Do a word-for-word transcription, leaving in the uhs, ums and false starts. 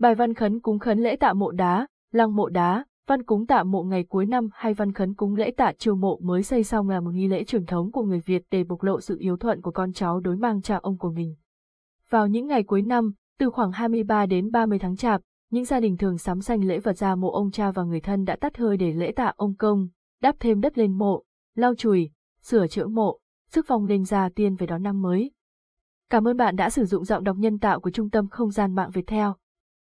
Bài văn khấn cúng khấn lễ tạ mộ đá, lăng mộ đá, văn cúng tạ mộ ngày cuối năm hay văn khấn cúng lễ tạ triều mộ mới xây xong là một nghi lễ truyền thống của người Việt để bộc lộ sự hiếu thuận của con cháu đối mang cha ông của mình. Vào những ngày cuối năm, từ khoảng hai mươi ba đến ba mươi tháng Chạp, những gia đình thường sắm sanh lễ vật ra mộ ông cha và người thân đã tắt hơi để lễ tạ ông công, đắp thêm đất lên mộ, lau chùi, sửa chữa mộ, sức phong linh gia tiên về đón năm mới. Cảm ơn bạn đã sử dụng giọng đọc nhân tạo của Trung tâm Không gian mạng Viettel.